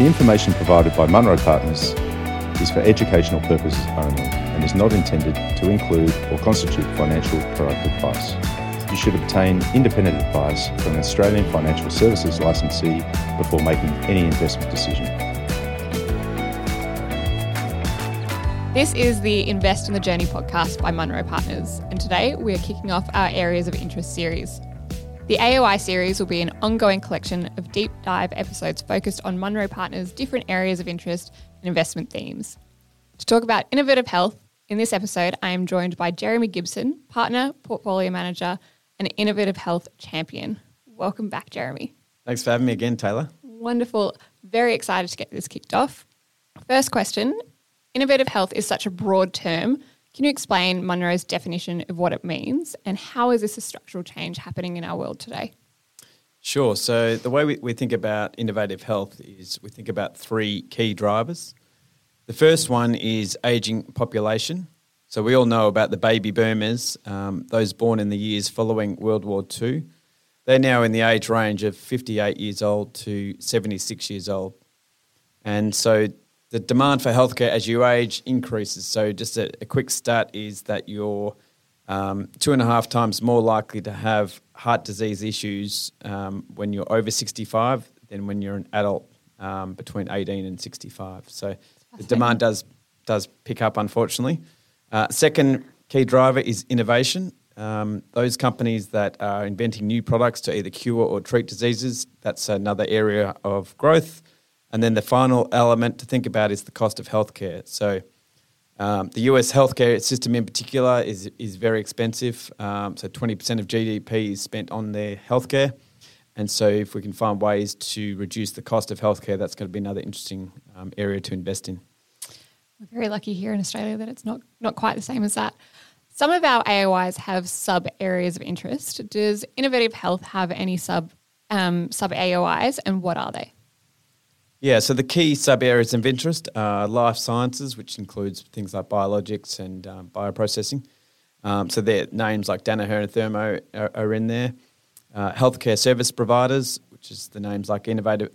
The information provided by Munro Partners is for educational purposes only and is not intended to include or constitute financial product advice. You should obtain independent advice from an Australian Financial Services Licensee before making any investment decision. This is the Invest in the Journey podcast by Munro Partners, and today we are kicking off our Areas of Interest series. The AOI series will be an ongoing collection of deep dive episodes focused on Munro Partners' different areas of interest and investment themes. To talk about innovative health, in this episode I am joined by Jeremy Gibson, partner, portfolio manager, and innovative health champion. Welcome back, Jeremy. Thanks for having me again, Taylor. Wonderful. Very excited to get this kicked off. First question, innovative health is such a broad term. Can you explain Munro's definition of what it means, and how is this a structural change happening in our world today? Sure. So the way we think about innovative health is we think about three key drivers. The first one is ageing population. So we all know about the baby boomers, those born in the years following World War II. They're now in the age range of 58 years old to 76 years old. And so the demand for healthcare as you age increases. So just a quick stat is that you're 2.5 times more likely to have heart disease issues when you're over 65 than when you're an adult between 18 and 65. So the demand does pick up, unfortunately. Second key driver is innovation. Those companies that are inventing new products to either cure or treat diseases, that's another area of growth. And then the final element to think about is the cost of healthcare. So the US healthcare system in particular is very expensive. So 20% of GDP is spent on their healthcare. And so if we can find ways to reduce the cost of healthcare, that's going to be another interesting area to invest in. We're very lucky here in Australia that it's not quite the same as that. Some of our AOIs have sub-areas of interest. Does innovative health have any sub-AOIs, and what are they? Yeah, so the key sub-areas of interest are life sciences, which includes things like biologics and bioprocessing. So their names like Danaher and Thermo are in there. Healthcare service providers, which is the names like United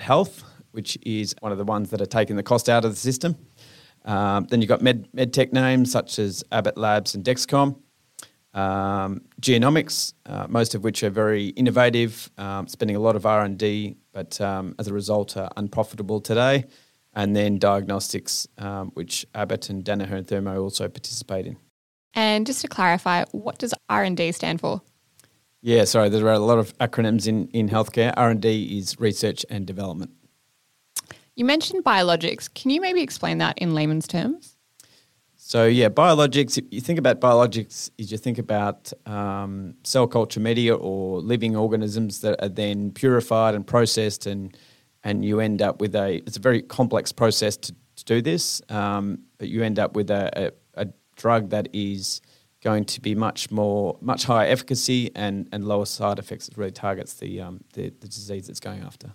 Health, which is one of the ones that are taking the cost out of the system. Then you've got medtech names such as Abbott Labs and Dexcom. Genomics, most of which are very innovative, spending a lot of R&D, but as a result are unprofitable today. And then diagnostics, which Abbott and Danaher and Thermo also participate in. And just to clarify, what does R&D stand for? Yeah, sorry, there are a lot of acronyms in healthcare. R&D is research and development. You mentioned biologics. Can you maybe explain that in layman's terms? So yeah, biologics, if you think about biologics, is you think about cell culture media or living organisms that are then purified and processed, and you end up with it's a very complex process to do this, but you end up with a drug that is going to be much higher efficacy and lower side effects. It really targets the disease it's going after.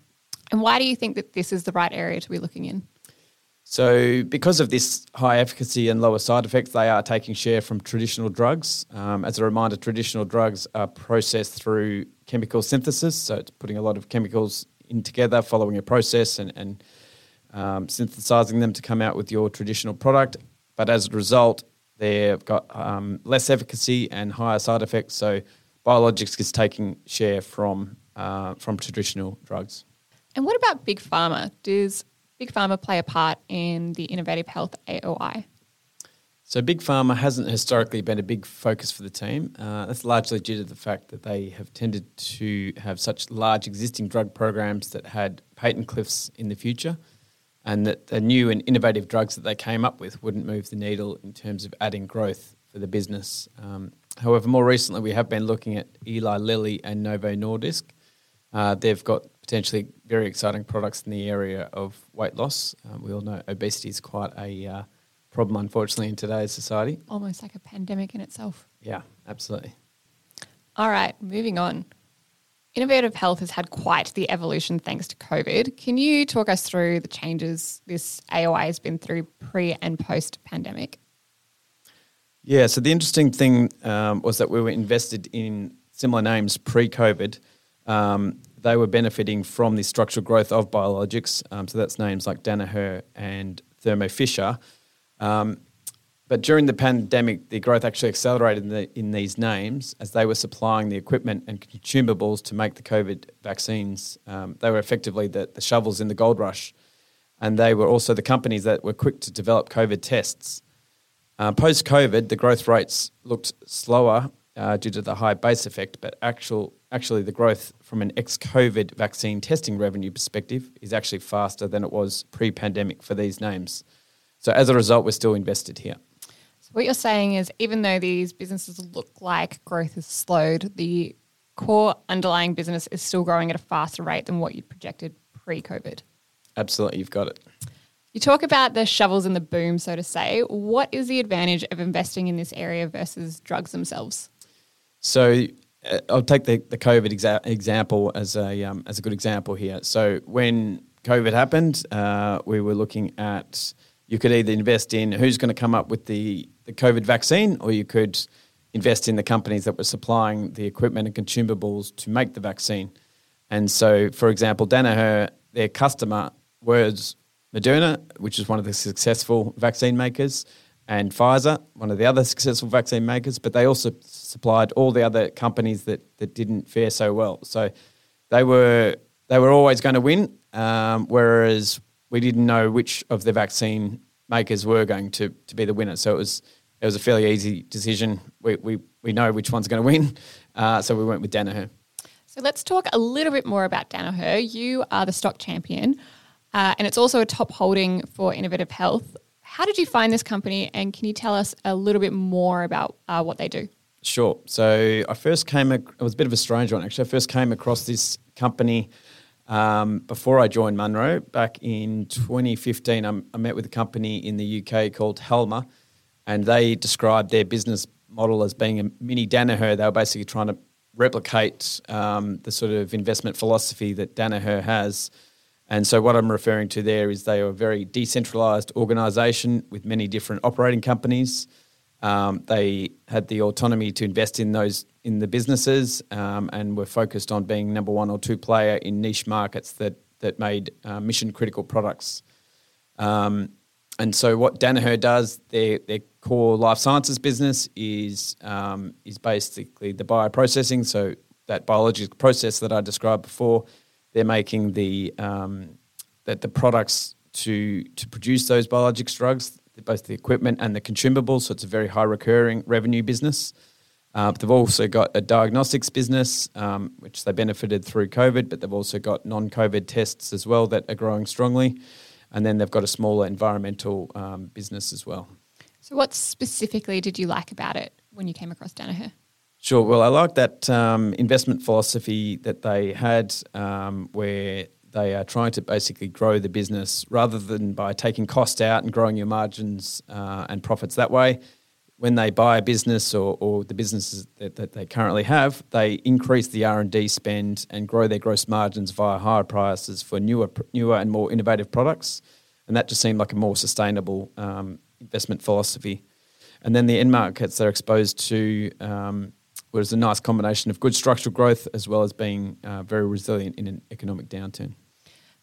And why do you think that this is the right area to be looking in? So because of this high efficacy and lower side effects, they are taking share from traditional drugs. As a reminder, traditional drugs are processed through chemical synthesis, so it's putting a lot of chemicals in together, following a process and synthesizing them to come out with your traditional product. But as a result, they've got less efficacy and higher side effects, so biologics is taking share from traditional drugs. And what about Big Pharma? Does Big Pharma play a part in the Innovative Health AOI? So Big Pharma hasn't historically been a big focus for the team. That's largely due to the fact that they have tended to have such large existing drug programs that had patent cliffs in the future, and that the new and innovative drugs that they came up with wouldn't move the needle in terms of adding growth for the business. However, more recently we have been looking at Eli Lilly and Novo Nordisk. They've got potentially very exciting products in the area of weight loss. We all know obesity is quite a problem, unfortunately, in today's society. Almost like a pandemic in itself. Yeah, absolutely. All right, moving on. Innovative health has had quite the evolution thanks to COVID. Can you talk us through the changes this AOI has been through pre and post pandemic? Yeah, so the interesting thing was that we were invested in similar names pre-COVID. they were benefiting from the structural growth of biologics. So that's names like Danaher and Thermo Fisher. But during the pandemic, the growth actually accelerated in these names as they were supplying the equipment and consumables to make the COVID vaccines. They were effectively the shovels in the gold rush. And they were also the companies that were quick to develop COVID tests. Post-COVID, the growth rates looked slower due to the high base effect, but actually the growth from an ex-COVID vaccine testing revenue perspective is actually faster than it was pre-pandemic for these names. So as a result, we're still invested here. So what you're saying is even though these businesses look like growth has slowed, the core underlying business is still growing at a faster rate than what you'd projected pre-COVID. Absolutely, you've got it. You talk about the shovels in the boom, so to say. What is the advantage of investing in this area versus drugs themselves? So I'll take the COVID example as a good example here. So when COVID happened, we were looking at you could either invest in who's going to come up with the COVID vaccine, or you could invest in the companies that were supplying the equipment and consumables to make the vaccine. And so, for example, Danaher, their customer was Moderna, which is one of the successful vaccine makers, and Pfizer, one of the other successful vaccine makers, but they also supplied all the other companies that didn't fare so well. So they were always going to win, whereas we didn't know which of the vaccine makers were going to be the winner. So it was a fairly easy decision. We know which one's going to win, so we went with Danaher. So let's talk a little bit more about Danaher. You are the stock champion. And it's also a top holding for Innovative Health. How did you find this company, and can you tell us a little bit more about what they do? Sure. So it was a bit of a strange one actually. I first came across this company before I joined Munro back in 2015. I met with a company in the UK called Helmer, and they described their business model as being a mini Danaher. They were basically trying to replicate the sort of investment philosophy that Danaher has. And so what I'm referring to there is they are a very decentralised organisation with many different operating companies. They had the autonomy to invest in the businesses and were focused on being number one or two player in niche markets that made mission critical products. And so what Danaher does, their core life sciences business is basically the bioprocessing. So that biological process that I described before. They're making the products to produce those biologics drugs, both the equipment and the consumables, so it's a very high recurring revenue business. They've also got a diagnostics business, which they benefited through COVID, but they've also got non-COVID tests as well that are growing strongly. And then they've got a smaller environmental business as well. So what specifically did you like about it when you came across Danaher? Sure. Well, I like that investment philosophy that they had where they are trying to basically grow the business rather than by taking cost out and growing your margins and profits that way. When they buy a business or the businesses that they currently have, they increase the R&D spend and grow their gross margins via higher prices for newer and more innovative products. And that just seemed like a more sustainable investment philosophy. And then the end markets they're exposed to was a nice combination of good structural growth as well as being very resilient in an economic downturn.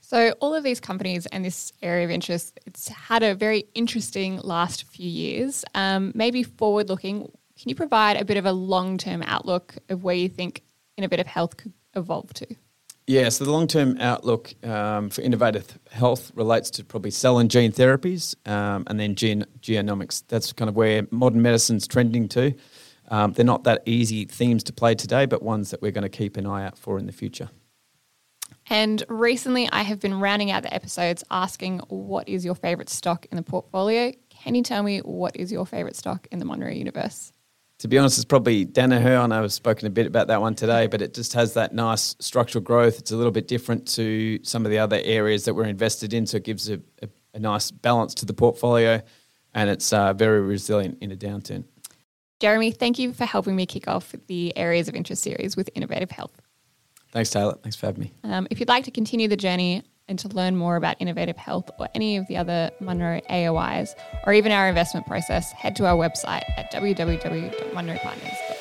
So all of these companies and this area of interest, it's had a very interesting last few years. Maybe forward-looking, can you provide a bit of a long-term outlook of where you think Innovative Health could evolve to? Yeah, so the long-term outlook for Innovative Health relates to probably cell and gene therapies and then genomics. That's kind of where modern medicine's trending to. They're not that easy themes to play today, but ones that we're going to keep an eye out for in the future. And recently I have been rounding out the episodes asking what is your favourite stock in the portfolio. Can you tell me what is your favourite stock in the Munro universe? To be honest, it's probably Danaher. I know I've spoken a bit about that one today, but it just has that nice structural growth. It's a little bit different to some of the other areas that we're invested in, so it gives a nice balance to the portfolio, and it's very resilient in a downturn. Jeremy, thank you for helping me kick off the Areas of Interest series with Innovative Health. Thanks, Taylor. Thanks for having me. If you'd like to continue the journey and to learn more about Innovative Health or any of the other Munro AOIs or even our investment process, head to our website at www.munropartners.com.